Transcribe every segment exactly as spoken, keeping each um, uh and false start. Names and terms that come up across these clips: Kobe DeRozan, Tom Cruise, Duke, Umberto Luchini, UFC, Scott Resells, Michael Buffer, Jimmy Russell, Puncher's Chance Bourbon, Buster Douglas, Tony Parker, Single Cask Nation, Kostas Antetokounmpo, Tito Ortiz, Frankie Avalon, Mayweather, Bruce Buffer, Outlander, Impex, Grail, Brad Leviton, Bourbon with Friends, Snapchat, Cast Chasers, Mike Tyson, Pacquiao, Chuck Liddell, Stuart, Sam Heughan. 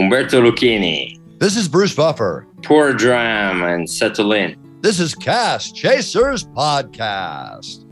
Umberto Luchini. This is Bruce Buffer. Pour a dram and settle in. This is Cast Chasers Podcast.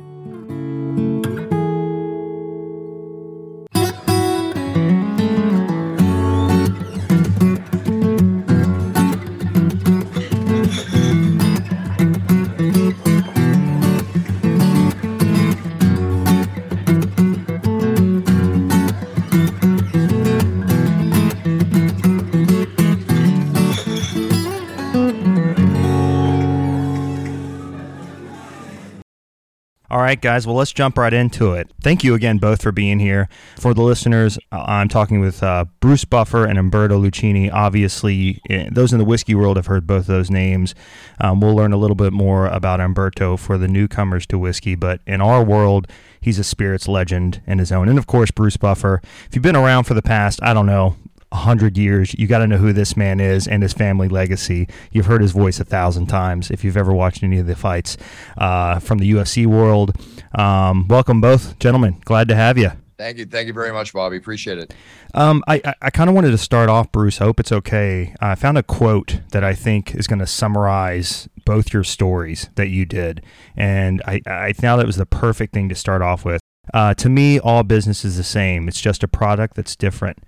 All right, guys. Well, let's jump right into it. Thank you again both for being here. For the listeners, I'm talking with uh, Bruce Buffer and Umberto Luchini. Obviously, those in the whiskey world have heard both of those names. Um, we'll learn a little bit more about Umberto for the newcomers to whiskey, but in our world, he's a spirits legend in his own. And, of course, Bruce Buffer. If you've been around for the past, I don't know, one hundred years, you got to know who this man is and his family legacy. You've heard his voice a thousand times if you've ever watched any of the fights uh, from the U F C world. Um, welcome both, gentlemen. Glad to have you. Thank you. Thank you very much, Bobby. Appreciate it. Um, I, I, I kind of wanted to start off, Bruce. I hope it's okay. I found a quote that I think is going to summarize both your stories that you did. And I, I found it was the perfect thing to start off with. Uh, to me, all business is the same. It's just a product that's different.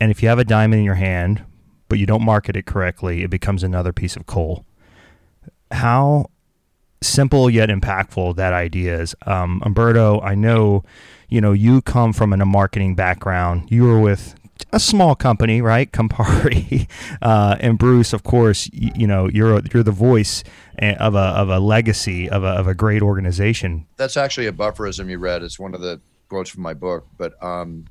And if you have a diamond in your hand, but you don't market it correctly, it becomes another piece of coal. How simple yet impactful that idea is. Um, Umberto, I know, you know, you come from a marketing background. You were with a small company, right? Campari. Uh, and Bruce, of course, you, you know, you're a, you're the voice of a of a legacy of a of a great organization. That's actually a Bufferism you read. It's one of the quotes from my book, but. Um...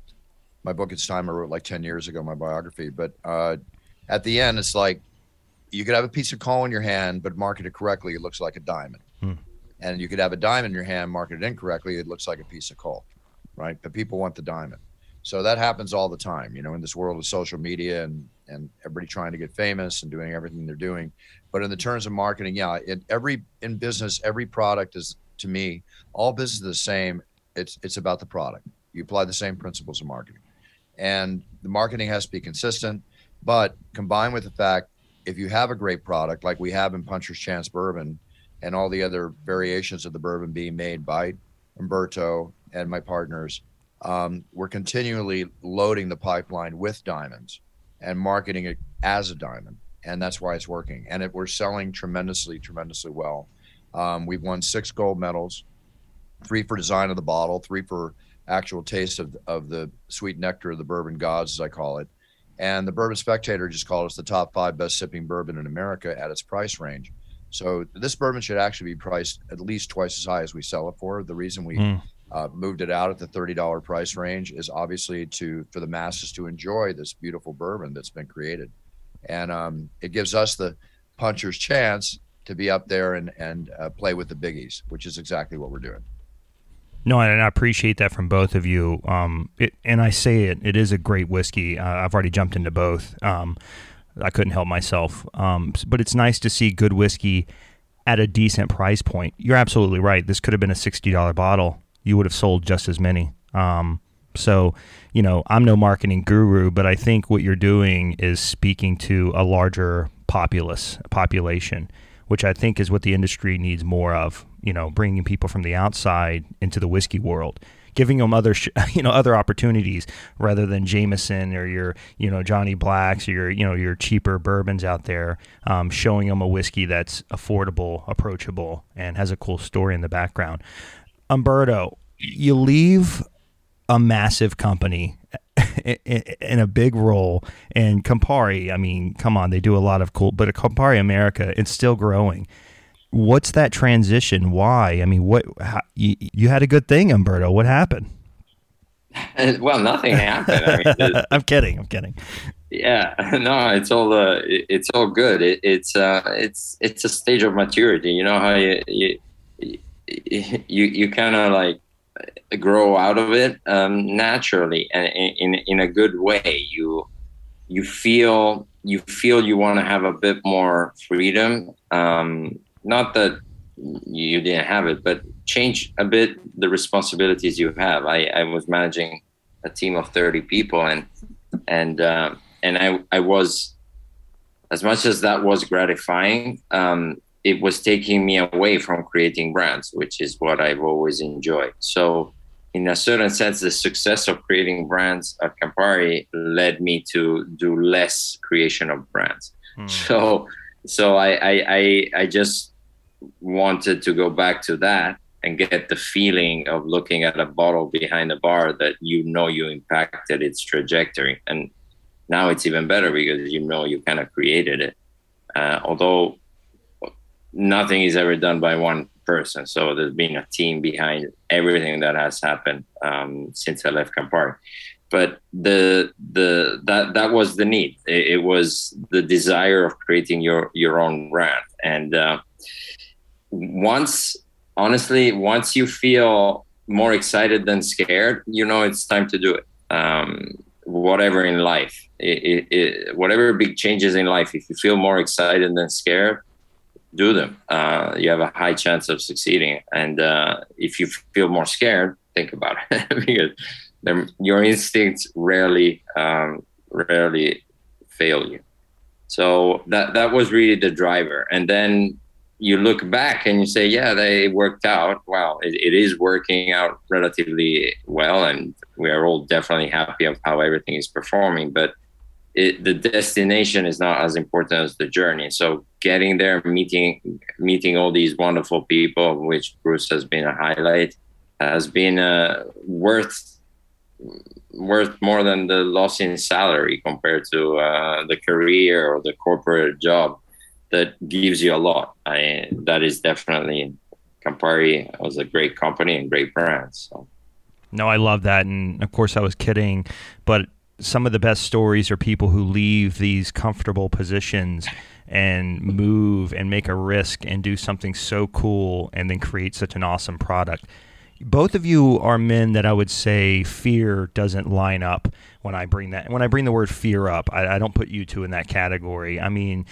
My book, It's Time, I wrote like ten years ago, my biography. But uh, at the end, it's like you could have a piece of coal in your hand, but market it correctly, it looks like a diamond. Hmm. And you could have a diamond in your hand, market it incorrectly, it looks like a piece of coal, right? But people want the diamond. So that happens all the time, you know, in this world of social media and, and everybody trying to get famous and doing everything they're doing. But in the terms of marketing, yeah, in, every, in business, every product is, to me, all business is the same. It's, it's about the product. You apply the same principles of marketing. And the marketing has to be consistent, but combined with the fact, if you have a great product like we have in Puncher's Chance Bourbon and all the other variations of the bourbon being made by Umberto and my partners, um, we're continually loading the pipeline with diamonds and marketing it as a diamond. And that's why it's working. And it, we're selling tremendously, tremendously well. Um, we've won six gold medals, three for design of the bottle, three for actual taste of of the sweet nectar of the bourbon gods, as I call it. And the Bourbon Spectator just called us the top five best sipping bourbon in America at its price range. So this bourbon should actually be priced at least twice as high as we sell it for. The reason we mm. uh, moved it out at the thirty dollars price range is obviously to for the masses to enjoy this beautiful bourbon that's been created. And um, it gives us the puncher's chance to be up there and, and uh, play with the biggies, which is exactly what we're doing. No, and I appreciate that from both of you. Um, it, and I say it, it is a great whiskey. Uh, I've already jumped into both. Um, I couldn't help myself. Um, but it's nice to see good whiskey at a decent price point. You're absolutely right. This could have been a sixty dollars bottle. You would have sold just as many. Um, so, you know, I'm no marketing guru, but I think what you're doing is speaking to a larger populace, population, which I think is what the industry needs more of, you know, bringing people from the outside into the whiskey world, giving them other, sh- you know, other opportunities rather than Jameson or your, you know, Johnny Blacks or your, you know, your cheaper bourbons out there, um, showing them a whiskey that's affordable, approachable, and has a cool story in the background. Umberto, you leave a massive company in a big role, and Campari, I mean, come on, they do a lot of cool, but a Campari America, it's still growing. What's that transition? Why? I mean, what, how, you, you had a good thing, Umberto. What happened? Well, nothing happened. I mean, I'm kidding. I'm kidding. Yeah, no, it's all, uh, it's all good. It, it's, uh, it's, it's a stage of maturity. You know how you, you, you, you kind of like, grow out of it um, naturally and in, in in a good way. You you feel you feel you want to have a bit more freedom. Um, not that you didn't have it, but change a bit the responsibilities you have. I, I was managing a team of thirty people, and and uh, and I, I was, as much as that was gratifying, um, it was taking me away from creating brands, which is what I've always enjoyed. So in a certain sense, the success of creating brands at Campari led me to do less creation of brands. Mm. So so I, I, I, I just wanted to go back to that and get the feeling of looking at a bottle behind the bar that you know you impacted its trajectory. And now it's even better because you know you kind of created it. Uh, although nothing is ever done by one person. So there's been a team behind everything that has happened um, since I left Campari. But the the that that was the need. It, it was the desire of creating your, your own brand. And uh, once, honestly, once you feel more excited than scared, you know it's time to do it. Um, whatever in life, it, it, it, whatever big changes in life, if you feel more excited than scared, do them. Uh, you have a high chance of succeeding. And uh, if you feel more scared, think about it because your instincts rarely, um, rarely fail you. So that that was really the driver. And then you look back and you say, yeah, they worked out. Wow, it, it is working out relatively well, and we are all definitely happy of how everything is performing. But It, the destination is not as important as the journey. So getting there, meeting meeting all these wonderful people, which Bruce has been a highlight, has been uh, worth worth more than the loss in salary compared to uh, the career or the corporate job that gives you a lot. I, that is definitely Campari. It was a great company and great brand. So, no, I love that, and of course I was kidding, but some of the best stories are people who leave these comfortable positions and move and make a risk and do something so cool and then create such an awesome product. Both of you are men that I would say fear doesn't line up when I bring that. When I bring the word fear up, I, I don't put you two in that category. I mean,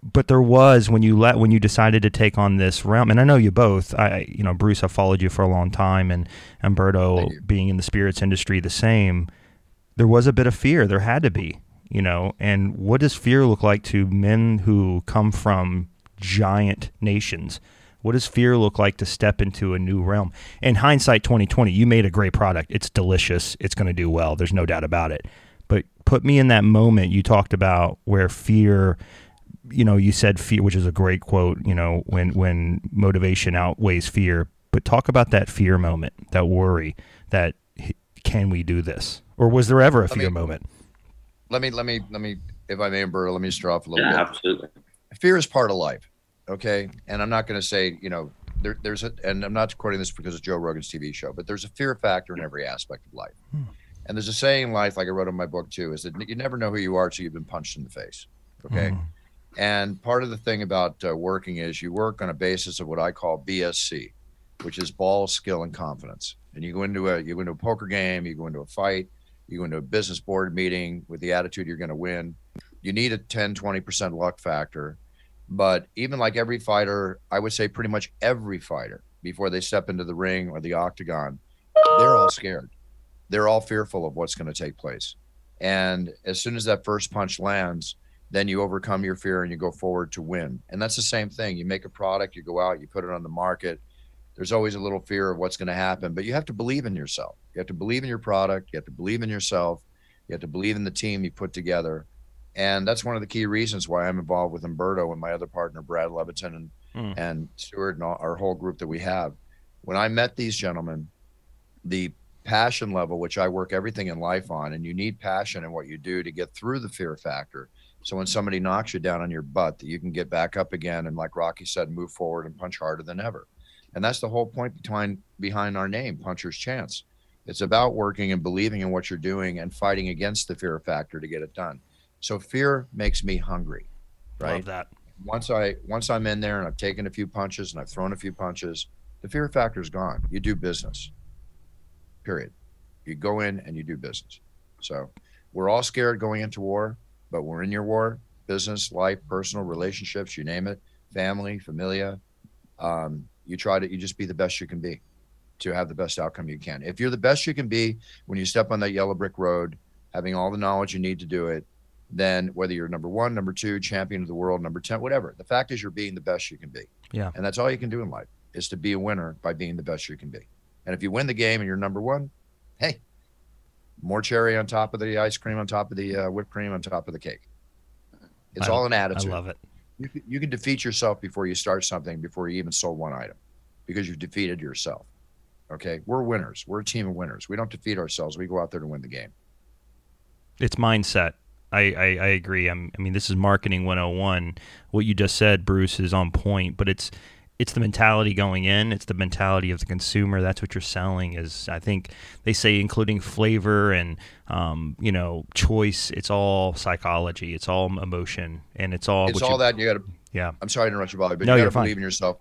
but there was when you let when you decided to take on this realm, and I know you both. I, you know, Bruce, I followed you for a long time, and Umberto, being in the spirits industry, the same. There was a bit of fear. There had to be, you know, and what does fear look like to men who come from giant nations? What does fear look like to step into a new realm? In hindsight, twenty twenty, you made a great product. It's delicious. It's going to do well. There's no doubt about it. But put me in that moment you talked about where fear, you know, you said fear, which is a great quote, you know, when, when motivation outweighs fear, but talk about that fear moment, that worry that can we do this? Or was there ever a fear let me, moment? Let me, let me, let me, if I may, Umberto, let me start off a little yeah, bit. Absolutely. Fear is part of life. Okay. And I'm not going to say, you know, there, there's a, and I'm not quoting this because it's Joe Rogan's T V show, but there's a fear factor in every aspect of life. Hmm. And there's a saying in life, like I wrote in my book too, is that you never know who you are till you've been punched in the face. Okay. Hmm. And part of the thing about uh, working is you work on a basis of what I call B S C, which is ball, skill, and confidence. And you go into a, you go into a poker game, you go into a fight, you go into a business board meeting with the attitude you're going to win. You need a ten, twenty percent luck factor. But even like every fighter, I would say pretty much every fighter, before they step into the ring or the octagon, they're all scared. They're all fearful of what's going to take place. And as soon as that first punch lands, then you overcome your fear and you go forward to win. And that's the same thing. You make a product, you go out, you put it on the market. There's always a little fear of what's going to happen, but you have to believe in yourself. You have to believe in your product. You have to believe in yourself. You have to believe in the team you put together. And that's one of the key reasons why I'm involved with Umberto and my other partner, Brad Leviton, and, mm. and Stuart, and all, our whole group that we have. When I met these gentlemen, the passion level, which I work everything in life on, and you need passion in what you do to get through the fear factor. So when somebody knocks you down on your butt, that you can get back up again and, like Rocky said, move forward and punch harder than ever. And that's the whole point behind behind our name, Puncher's Chance. It's about working and believing in what you're doing and fighting against the fear factor to get it done. So fear makes me hungry, right? Love that. Once I once I'm in there and I've taken a few punches and I've thrown a few punches, the fear factor is gone. You do business. Period. You go in and you do business. So we're all scared going into war, but we're in your war, business, life, personal relationships, you name it, family, familia, um, You try to, you just be the best you can be to have the best outcome you can. If you're the best you can be when you step on that yellow brick road, having all the knowledge you need to do it, than whether you're number one, number two, champion of the world, number ten, whatever. The fact is you're being the best you can be. Yeah. And that's all you can do in life, is to be a winner by being the best you can be. And if you win the game and you're number one, hey, more cherry on top of the ice cream, on top of the uh, whipped cream, on top of the cake. It's I, all an attitude. I love it. You, you can defeat yourself before you start something, before you even sold one item, because you've defeated yourself. Okay? We're winners. We're a team of winners. We don't defeat ourselves. We go out there to win the game. It's mindset. I, I, I agree. I'm, I mean, this is marketing one oh one. What you just said, Bruce, is on point, but it's it's the mentality going in. It's the mentality of the consumer. That's what you're selling is, I think they say, including flavor and, um, you know, choice. It's all psychology. It's all emotion. And it's all. It's all you, that you got to. Yeah. I'm sorry to interrupt you, Bobby, but no, you got to believe in yourself.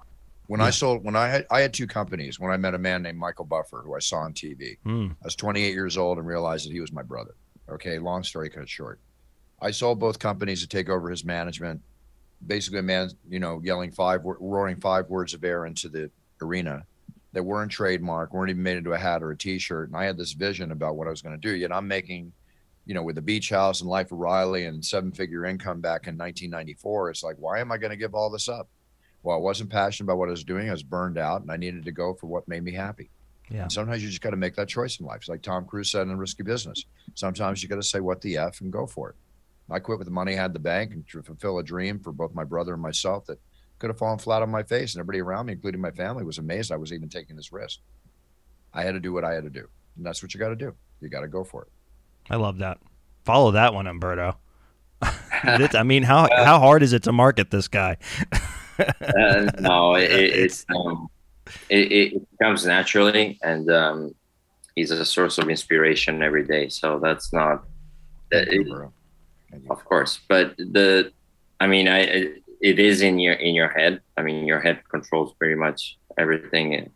When yeah. I sold, when I had, I had two companies, when I met a man named Michael Buffer, who I saw on T V. Mm. I was twenty-eight years old and realized that he was my brother. Okay. Long story cut short. I sold both companies to take over his management. Basically, a man, you know, yelling five, roaring five words of air into the arena that weren't trademarked, weren't even made into a hat or a T-shirt. And I had this vision about what I was going to do. Yet I'm making, you know, with the beach house and Life of Riley and seven-figure income back in nineteen ninety-four. It's like, why am I going to give all this up? Well, I wasn't passionate about what I was doing. I was burned out, and I needed to go for what made me happy. Yeah. And sometimes you just got to make that choice in life. It's like Tom Cruise said in Risky Business. Sometimes you got to say what the F and go for it. I quit with the money I had in the bank and to fulfill a dream for both my brother and myself that could have fallen flat on my face. And everybody around me, including my family, was amazed I was even taking this risk. I had to do what I had to do. And that's what you got to do. You got to go for it. I love that. Follow that one, Umberto. I mean, how how hard is it to market this guy? uh, no, it, it, it's, um, it, it comes naturally. And um, he's a source of inspiration every day. So that's not... That, it, Of course, but the, I mean, I it is in your in your head. I mean, your head controls pretty much everything.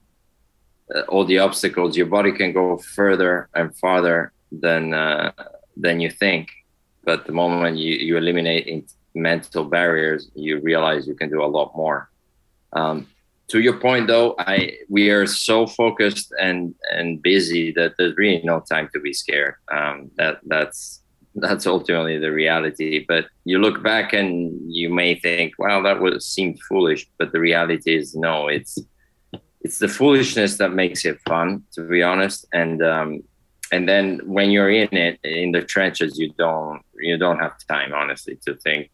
Uh, all the obstacles, your body can go further and farther than uh, than you think. But the moment you you eliminate mental barriers, you realize you can do a lot more. Um, to your point, though, I we are so focused and and busy that there's really no time to be scared. Um, that that's. That's ultimately the reality. But you look back and you may think, wow, that would seem foolish. But the reality is, no, it's it's the foolishness that makes it fun, to be honest. And um, and then when you're in it, in the trenches, you don't you don't have time, honestly, to think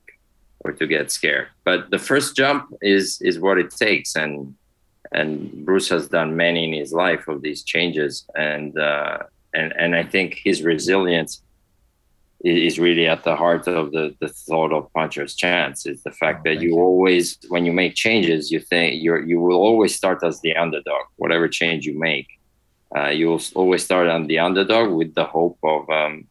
or to get scared. But the first jump is is what it takes. And and Bruce has done many in his life of these changes. And uh, and and I think his resilience is really at the heart of the, the thought of Puncher's Chance. It's the fact oh, that you, you always, when you make changes, you think you're, you will always start as the underdog, whatever change you make. Uh, you will always start on the underdog with the hope of um,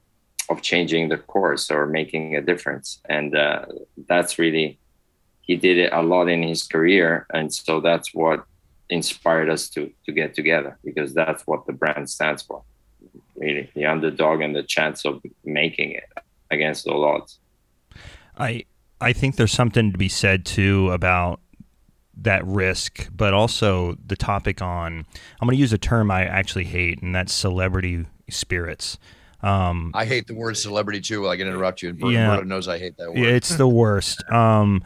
of changing the course or making a difference. And uh, that's really, he did it a lot in his career. And so that's what inspired us to to get together, because that's what the brand stands for. Really, the underdog and the chance of making it against the odds. I I think there's something to be said too about that risk, but also the topic on, I'm going to use a term I actually hate, and that's celebrity spirits. Um, I hate the word celebrity too. I can interrupt you, and Bert, yeah, Bert knows I hate that word. It's the worst. Um,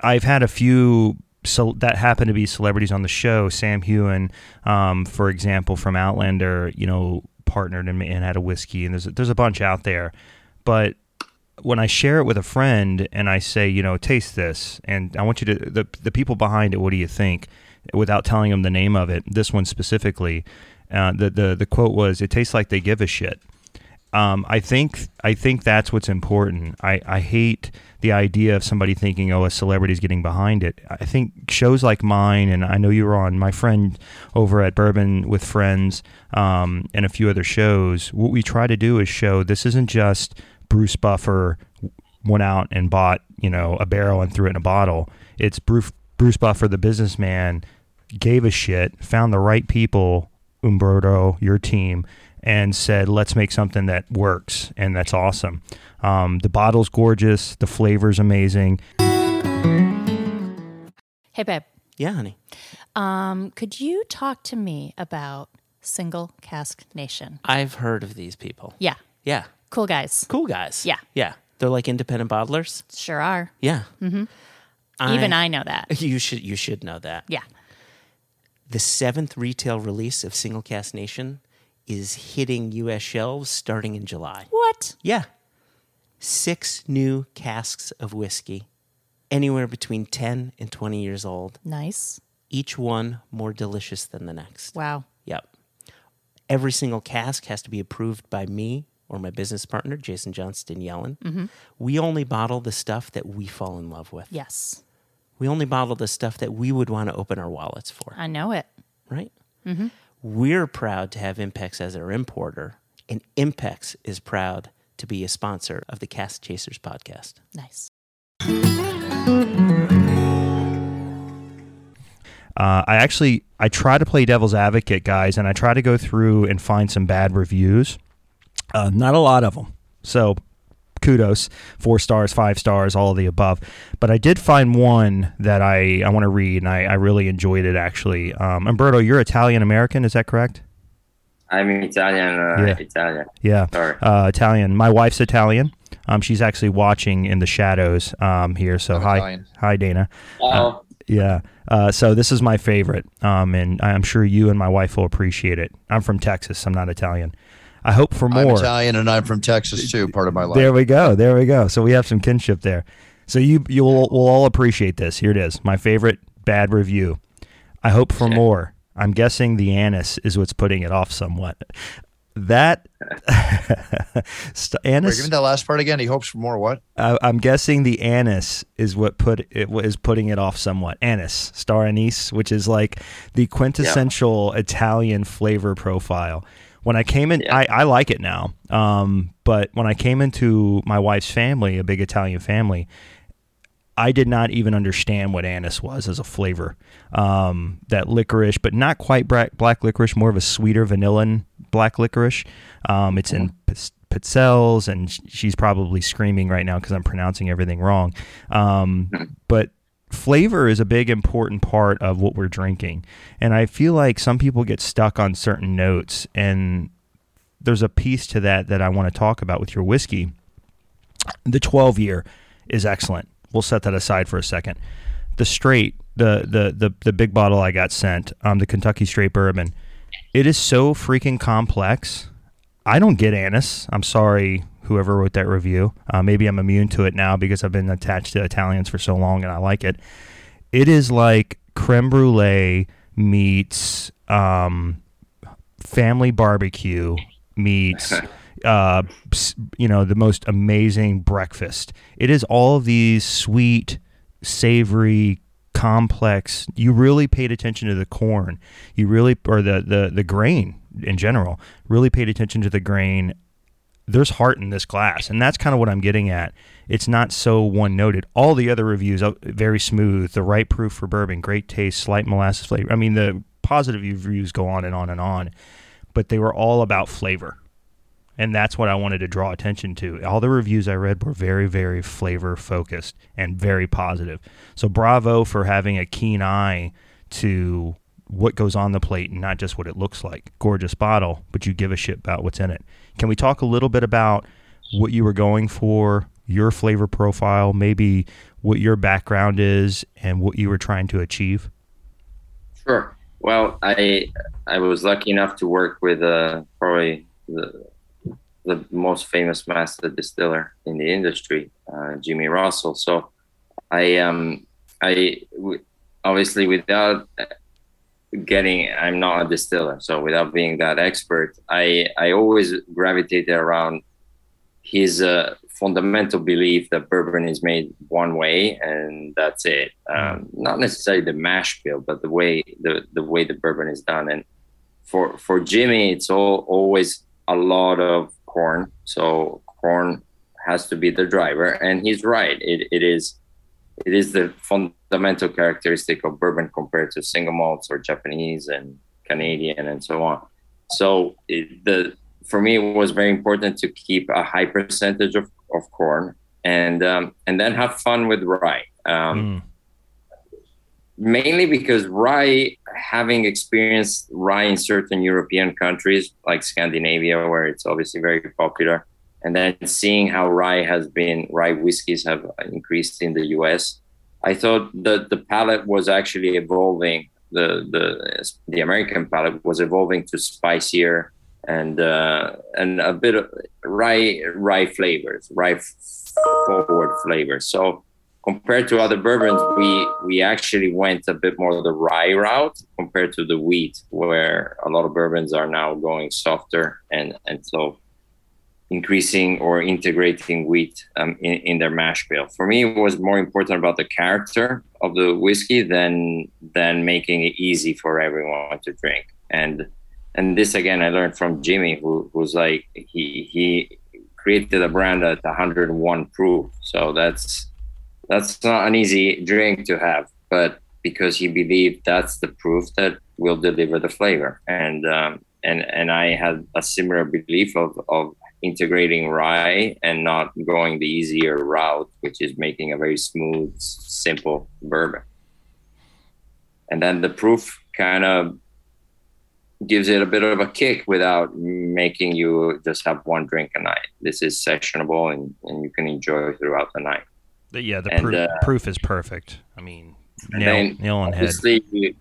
I've had a few. So that happened to be celebrities on the show. Sam Heughan, um, for example, from Outlander, you know, partnered and, and had a whiskey, and there's a, there's a bunch out there. But when I share it with a friend and I say, you know, taste this, and I want you to, the the people behind it, what do you think? Without telling them the name of it, this one specifically, uh, the the the quote was, "It tastes like they give a shit." Um, I think I think that's what's important. I, I hate the idea of somebody thinking, oh, a celebrity's getting behind it. I think shows like mine, and I know you were on, my friend over at Bourbon with Friends, um, and a few other shows, what we try to do is show this isn't just Bruce Buffer went out and bought, you know, a barrel and threw it in a bottle. It's Bruce, Bruce Buffer, the businessman, gave a shit, found the right people, Umberto, your team, and said, let's make something that works, and that's awesome. Um, the bottle's gorgeous. The flavor's amazing. Hey, babe. Yeah, honey. Um, could you talk to me about Single Cask Nation? I've heard of these people. Yeah. Yeah. Cool guys. Cool guys. Yeah. Yeah. They're like independent bottlers. Sure are. Yeah. Mm-hmm. I, Even I know that. You should you should know that. Yeah. The seventh retail release of Single Cask Nation is hitting U S shelves starting in July. What? Yeah. Six new casks of whiskey, anywhere between ten and twenty years old. Nice. Each one more delicious than the next. Wow. Yep. Every single cask has to be approved by me or my business partner, Jason Johnston-Yellen. Mm-hmm. We only bottle the stuff that we fall in love with. Yes. We only bottle the stuff that we would want to open our wallets for. I know it. Right? Mm-hmm. We're proud to have Impex as our importer, and Impex is proud to be a sponsor of the Cast Chasers podcast. Nice. Uh, I actually, I try to play devil's advocate, guys, and I try to go through and find some bad reviews. Uh, not a lot of them. So kudos, four stars, five stars, all of the above. But I did find one that I, I want to read, and I, I really enjoyed it, actually. Um, Umberto, you're Italian-American, is that correct? I'm Italian. Uh, yeah. Italian. Yeah. Sorry. Uh, Italian. My wife's Italian. Um, she's actually watching in the shadows um, here. So I'm hi, Italian. Hi, Dana. Hello. Uh, yeah. Uh, so this is my favorite, um, and I'm sure you and my wife will appreciate it. I'm from Texas. I'm not Italian. I hope for more. I'm Italian, and I'm from Texas too. Part of my life. There we go. There we go. So we have some kinship there. So you you'll we'll all appreciate this. Here it is. My favorite bad review. I hope for more. I'm guessing the anise is what's putting it off somewhat. That anise. Wait, give me that last part again. He hopes for more. What? I, I'm guessing the anise is what put it is putting it off somewhat. Anise, star anise, which is like the quintessential yeah. Italian flavor profile. When I came in, yeah. I, I like it now. Um, but when I came into my wife's family, a big Italian family, I did not even understand what anise was as a flavor. Um, that licorice, but not quite black, black licorice, more of a sweeter vanilla black licorice. Um, it's in pizzelles, and she's probably screaming right now because I'm pronouncing everything wrong. Um, but flavor is a big important part of what we're drinking. And I feel like some people get stuck on certain notes, and there's a piece to that that I want to talk about with your whiskey. The twelve year is excellent. We'll set that aside for a second. The straight, the the the, the big bottle I got sent, um, the Kentucky Straight Bourbon, it is so freaking complex. I don't get anise. I'm sorry, whoever wrote that review. Uh, maybe I'm immune to it now because I've been attached to Italians for so long and I like it. It is like creme brulee meets um, family barbecue meets... Uh, you know, the most amazing breakfast. It is all of these sweet, savory, complex. You really paid attention to the corn. You really, or the, the, the grain in general, really paid attention to the grain. There's heart in this glass, and that's kind of what I'm getting at. It's not so one-noted. All the other reviews, very smooth, the right proof for bourbon, great taste, slight molasses flavor. I mean, the positive reviews go on and on and on, but they were all about flavor. And that's what I wanted to draw attention to. All the reviews I read were very, very flavor-focused and very positive. So bravo for having a keen eye to what goes on the plate and not just what it looks like. Gorgeous bottle, but you give a shit about what's in it. Can we talk a little bit about what you were going for, your flavor profile, maybe what your background is and what you were trying to achieve? Sure. Well, I I was lucky enough to work with uh, probably the... the most famous master distiller in the industry, uh, Jimmy Russell. So I, um, I w- obviously without getting, I'm not a distiller. So without being that expert, I, I always gravitated around his uh, fundamental belief that bourbon is made one way and that's it. Um, not necessarily the mash bill, but the way the, the way the bourbon is done. And for, for Jimmy, it's all always a lot of corn, so corn has to be the driver, and he's right. It it is, it is the fundamental characteristic of bourbon compared to single malts or Japanese and Canadian and so on. So it, the for me it was very important to keep a high percentage of, of corn and um, and then have fun with rye. Um, mm. Mainly because rye, having experienced rye in certain European countries like Scandinavia, where it's obviously very popular, And then seeing how rye has been, rye whiskeys have increased in the U S, I thought that the palate was actually evolving. The the the American palate was evolving to spicier and uh, and a bit of rye rye flavors, rye f- forward flavors. So compared to other bourbons, we we actually went a bit more the rye route compared to the wheat, where a lot of bourbons are now going softer and and so increasing or integrating wheat um, in, in their mash bill. For me, it was more important about the character of the whiskey than than making it easy for everyone to drink. And and this again, I learned from Jimmy, who who's like he he created a brand at one oh one proof. So that's that's not an easy drink to have, but because he believed that's the proof that will deliver the flavor. And um, and and I had a similar belief of of. integrating rye and not going the easier route, which is making a very smooth, simple bourbon. And then the proof kind of gives it a bit of a kick without making you just have one drink a night. This is sessionable and, and you can enjoy throughout the night. But yeah, the and, proof, uh, proof is perfect. I mean, nail, nail on head. You,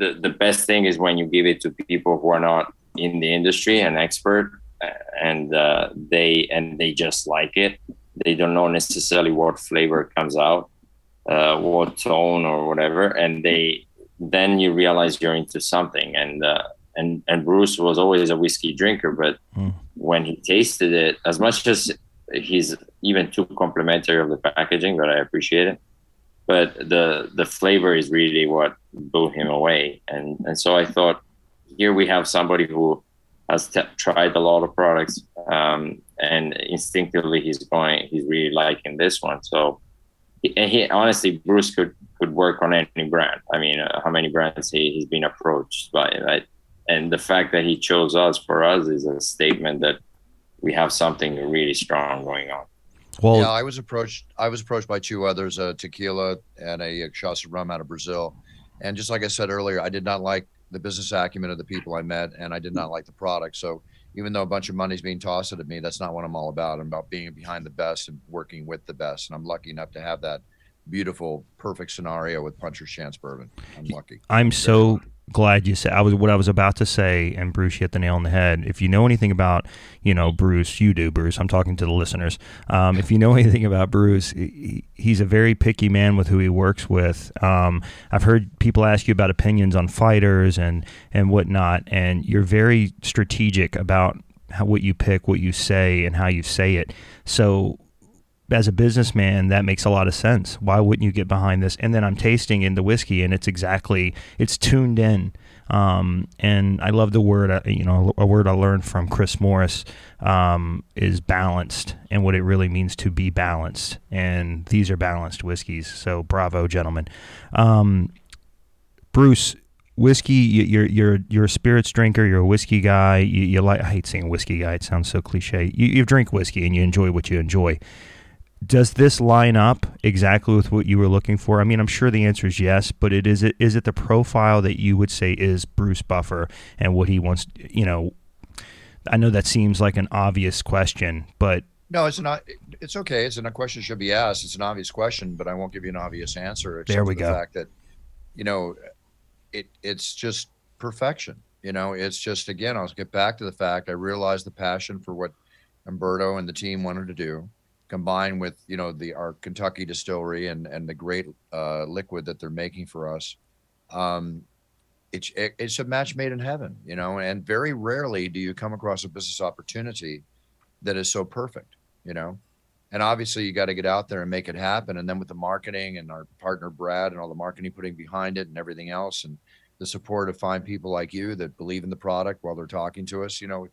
the, the best thing is when you give it to people who are not in the industry, an expert, and uh, they and they just like it. They don't know necessarily what flavor comes out, uh, what tone or whatever. And they then you realize you're into something. And uh, and and Bruce was always a whiskey drinker, but mm. when he tasted it, as much as he's even too complimentary of the packaging, but I appreciate it. But the the flavor is really what blew him away. And and so I thought, here we have somebody who has t- tried a lot of products, um, and instinctively he's going, he's really liking this one. So, and he honestly, Bruce could, could work on any brand. I mean, uh, how many brands he, he's been approached by, right? And the fact that he chose us for us is a statement that we have something really strong going on. Well, yeah, I was approached, I was approached by two others, a tequila and a Cachaça rum out of Brazil. And just like I said earlier, I did not like the business acumen of the people I met, and I did not like the product. So even though a bunch of money's being tossed at me, that's not what I'm all about. I'm about being behind the best and working with the best. And I'm lucky enough to have that beautiful, perfect scenario with Puncher's Chance Bourbon. I'm lucky. I'm so lucky. Glad you said I was what I was about to say, and Bruce hit the nail on the head. If you know anything about, you know, Bruce, you do, Bruce, I'm talking to the listeners. Um, if you know anything about Bruce, he, he's a very picky man with who he works with. Um, I've heard people ask you about opinions on fighters and, and whatnot, and you're very strategic about how, what you pick, what you say, and how you say it. So as a businessman, that makes a lot of sense. Why wouldn't you get behind this? And then I'm tasting in the whiskey, and it's exactly, it's tuned in. Um, and I love the word, you know, a word I learned from Chris Morris um, is balanced, and what it really means to be balanced. And these are balanced whiskeys. So bravo, gentlemen. Um, Bruce, whiskey, you're you're you're a spirits drinker, you're a whiskey guy. You, you like, I hate saying whiskey guy. It sounds so cliche. You, you drink whiskey and you enjoy what you enjoy. Does this line up exactly with what you were looking for? I mean, I'm sure the answer is yes, but it is it is it the profile that you would say is Bruce Buffer and what he wants? You know, I know that seems like an obvious question, but no, it's not. It's okay. It's an, a question should be asked. It's an obvious question, but I won't give you an obvious answer. Except there we for the go. Fact that, you know, it it's just perfection. You know, it's just again, I'll get back to the fact I realized the passion for what Umberto and the team wanted to do, combined with, you know, the our Kentucky distillery and, and the great uh, liquid that they're making for us, um, it's it, it's a match made in heaven, you know. And very rarely do you come across a business opportunity that is so perfect, you know. And obviously, you got to get out there and make it happen. And then with the marketing and our partner Brad and all the marketing putting behind it and everything else, and the support of fine people like you that believe in the product while they're talking to us, you know.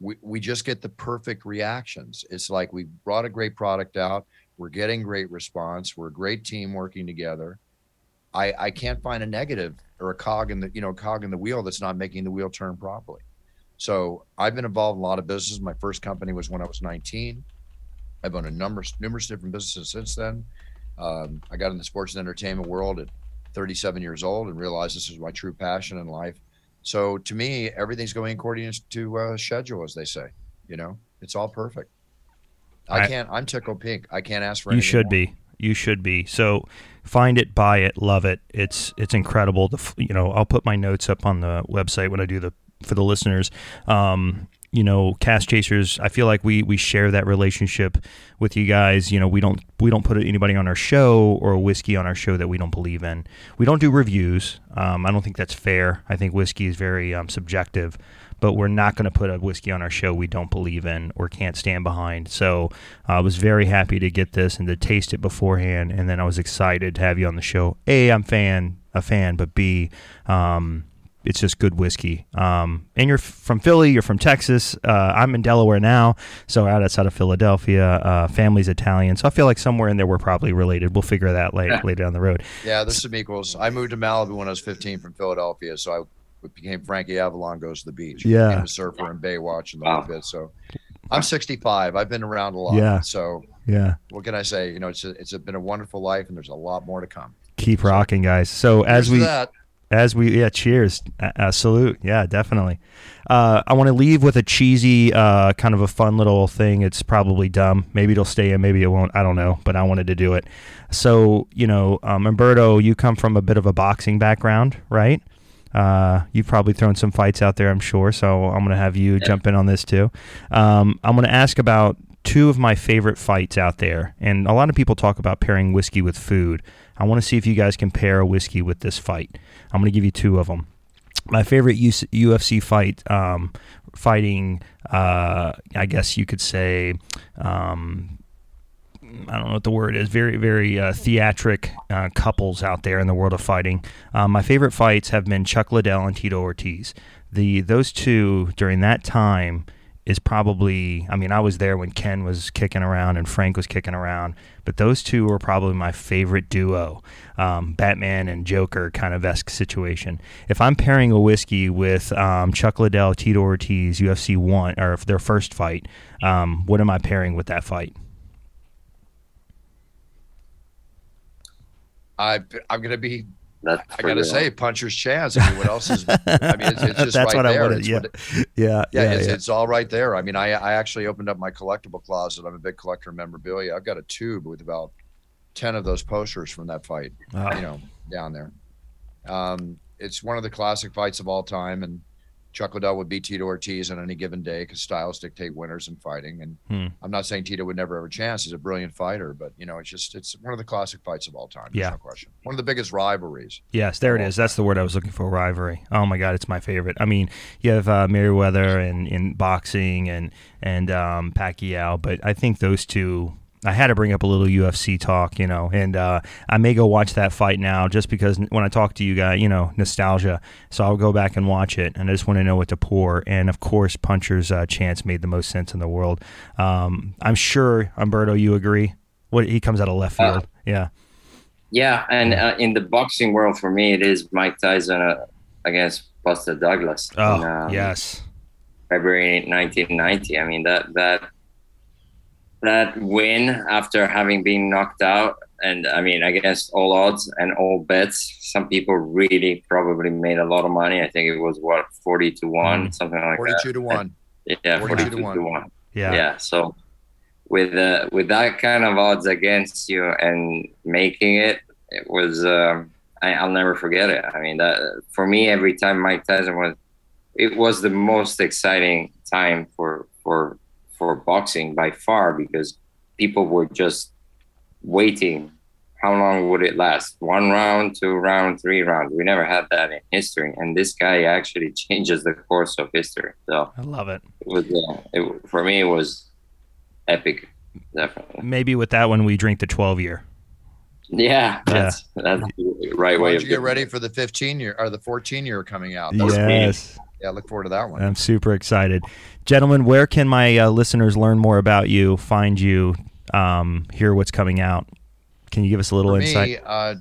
We we just get the perfect reactions. It's like we brought a great product out. We're getting great response. We're a great team working together. I, I can't find a negative or a cog in the, you know, cog in the wheel that's not making the wheel turn properly. So I've been involved in a lot of business. My first company was when I was nineteen. I've owned a number numerous different businesses since then. Um, I got in the sports and entertainment world at thirty-seven years old and realized this is my true passion in life. So to me, everything's going according to uh, schedule, as they say. You know, it's all perfect. I can't. I'm tickled pink. I can't ask for anything. You should be. You should be. So find it, buy it, love it. It's it's incredible. The, you know, I'll put my notes up on the website when I do the for the listeners. Um, you know, Cast Chasers, I feel like we we share that relationship with you guys. You know, we don't we don't put anybody on our show or a whiskey on our show that we don't believe in. We don't do reviews. Um, I don't think that's fair. I think whiskey is very um, subjective. But we're not going to put a whiskey on our show we don't believe in or can't stand behind. So uh, I was very happy to get this and to taste it beforehand. And then I was excited to have you on the show. A, I'm fan, a fan, but B, um, it's just good whiskey. Um, and you're from Philly. You're from Texas. Uh, I'm in Delaware now, so out outside of Philadelphia. Uh, family's Italian, so I feel like somewhere in there we're probably related. We'll figure that later, later down the road. Yeah, there's some equals. I moved to Malibu when I was fifteen from Philadelphia, so I became Frankie Avalon Goes to the Beach. Yeah, became a surfer in Baywatch and the whole bit. So I'm sixty-five. I've been around a lot. Yeah. So yeah. What can I say? You know, it's a, it's a, been a wonderful life, and there's a lot more to come. Keep so, rocking, guys. So as we that, as we yeah, cheers, uh, salute. Yeah, definitely. Uh, I want to leave with a cheesy, uh, kind of a fun little thing. It's probably dumb. Maybe it'll stay in. Maybe it won't. I don't know. But I wanted to do it. So you know, um, Umberto, you come from a bit of a boxing background, right? Uh, you've probably thrown some fights out there, I'm sure. So I'm going to have you yeah. jump in on this too. Um, I'm going to ask about two of my favorite fights out there. And a lot of people talk about pairing whiskey with food. I want to see if you guys can pair a whiskey with this fight. I'm going to give you two of them. My favorite U F C fight, um, fighting, uh, I guess you could say, um, I don't know what the word is, very, very uh, theatric uh, couples out there in the world of fighting. Um, my favorite fights have been Chuck Liddell and Tito Ortiz. The Those two during that time is probably, I mean, I was there when Ken was kicking around and Frank was kicking around, but those two were probably my favorite duo, um, Batman and Joker kind of esque situation. If I'm pairing a whiskey with um, Chuck Liddell, Tito Ortiz, U F C one, or their first fight, um, what am I pairing with that fight? I, I'm going to be, That's I got to say, Puncher's Chance. I mean, what else is, I mean, it's, it's just That's right what there. I wanted, it's yeah. What it, yeah, yeah, yeah, it's, yeah. It's all right there. I mean, I, I actually opened up my collectible closet. I'm a big collector of memorabilia. I've got a tube with about ten of those posters from that fight, wow. you know, down there. Um, it's one of the classic fights of all time. And Chuck Liddell would beat Tito Ortiz on any given day because styles dictate winners in fighting. And hmm. I'm not saying Tito would never have a chance. He's a brilliant fighter, but you know, it's just, it's one of the classic fights of all time. Yeah. No question. One of the biggest rivalries. Yes, there it is. Time. That's the word I was looking for, rivalry. Oh my God, it's my favorite. I mean, you have uh, Mayweather and in boxing and, and um, Pacquiao, but I think those two, I had to bring up a little U F C talk, you know, and uh, I may go watch that fight now just because when I talk to you guys, you know, nostalgia. So I'll go back and watch it, and I just want to know what to pour. And, of course, Puncher's uh, Chance made the most sense in the world. Um, I'm sure, Umberto, you agree? What he comes out of left field. Uh, yeah. Yeah, and uh, in the boxing world, for me, it is Mike Tyson uh, against Buster Douglas. Oh, in, um, yes. February nineteen ninety. I mean, that that – that win after having been knocked out, and I mean, against all odds and all bets, some people really probably made a lot of money. I think it was what forty to one, something like forty-two that. forty-two to one. Yeah, forty-two to one. Yeah. Yeah. So with uh, with that kind of odds against you and making it, it was um, I, I'll never forget it. I mean, that for me, every time Mike Tyson was, it was the most exciting time for for. for boxing by far, because people were just waiting. How long would it last? One round, two round, three round. We never had that in history. And this guy actually changes the course of history. So I love it. It was, uh, it, for me, it was epic. Definitely. Maybe with that one, we drink the twelve year. Yeah, that's, yeah. that's the right Why way. Don't you get ready it. For the fifteen year or the fourteen year coming out. That's yes. Mean. Yeah, I look forward to that one. I'm super excited. Gentlemen, where can my uh, listeners learn more about you, find you, um, hear what's coming out? Can you give us a little for insight? Me, uh,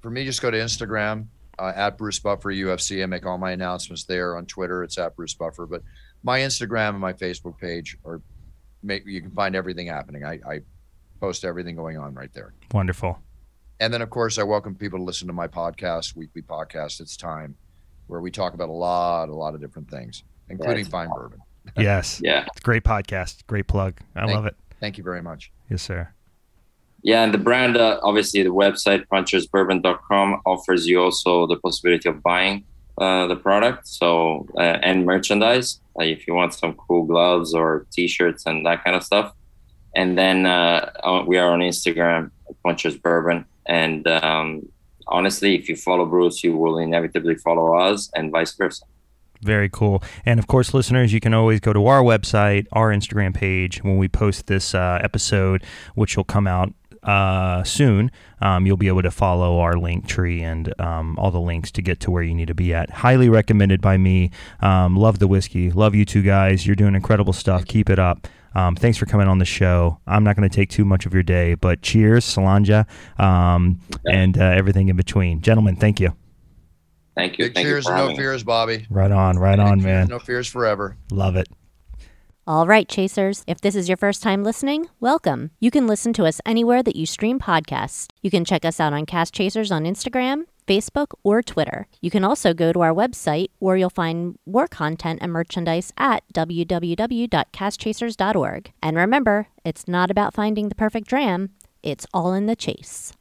for me, just go to Instagram, uh, at Bruce Buffer U F C. I make all my announcements there. On Twitter, it's at Bruce Buffer. But my Instagram and my Facebook page, are, make, you can find everything happening. I, I post everything going on right there. Wonderful. And then, of course, I welcome people to listen to my podcast, weekly podcast, It's Time, where we talk about a lot, a lot of different things, including yes. fine bourbon. Yes. Yeah. It's a great podcast. Great plug. I Thank love it. Thank you very much. Yes, sir. Yeah, and the brand, uh, obviously the website, punchers bourbon dot com, offers you also the possibility of buying uh, the product so uh, and merchandise, like if you want some cool gloves or T-shirts and that kind of stuff. And then uh, we are on Instagram, Puncher's Bourbon. And um, honestly, if you follow Bruce, you will inevitably follow us and vice versa. Very cool. And of course, listeners, you can always go to our website, our Instagram page, when we post this uh, episode, which will come out uh soon. Um you'll be able to follow our link tree and um all the links to get to where you need to be at. Highly recommended by me. Um love the whiskey, love you two guys. You're doing incredible stuff. Keep it up. Um thanks for coming on the show. I'm not going to take too much of your day, but cheers, Salanja, um and uh, everything in between, gentlemen. Thank you. Thank you. Big thank cheers you for and no fears, Bobby. Right on, right on, man. No fears forever. Love it. All right, Chasers, if this is your first time listening, welcome. You can listen to us anywhere that you stream podcasts. You can check us out on Cast Chasers on Instagram, Facebook, or Twitter. You can also go to our website, where you'll find more content and merchandise at w w w dot cast chasers dot org. And remember, it's not about finding the perfect dram. It's all in the chase.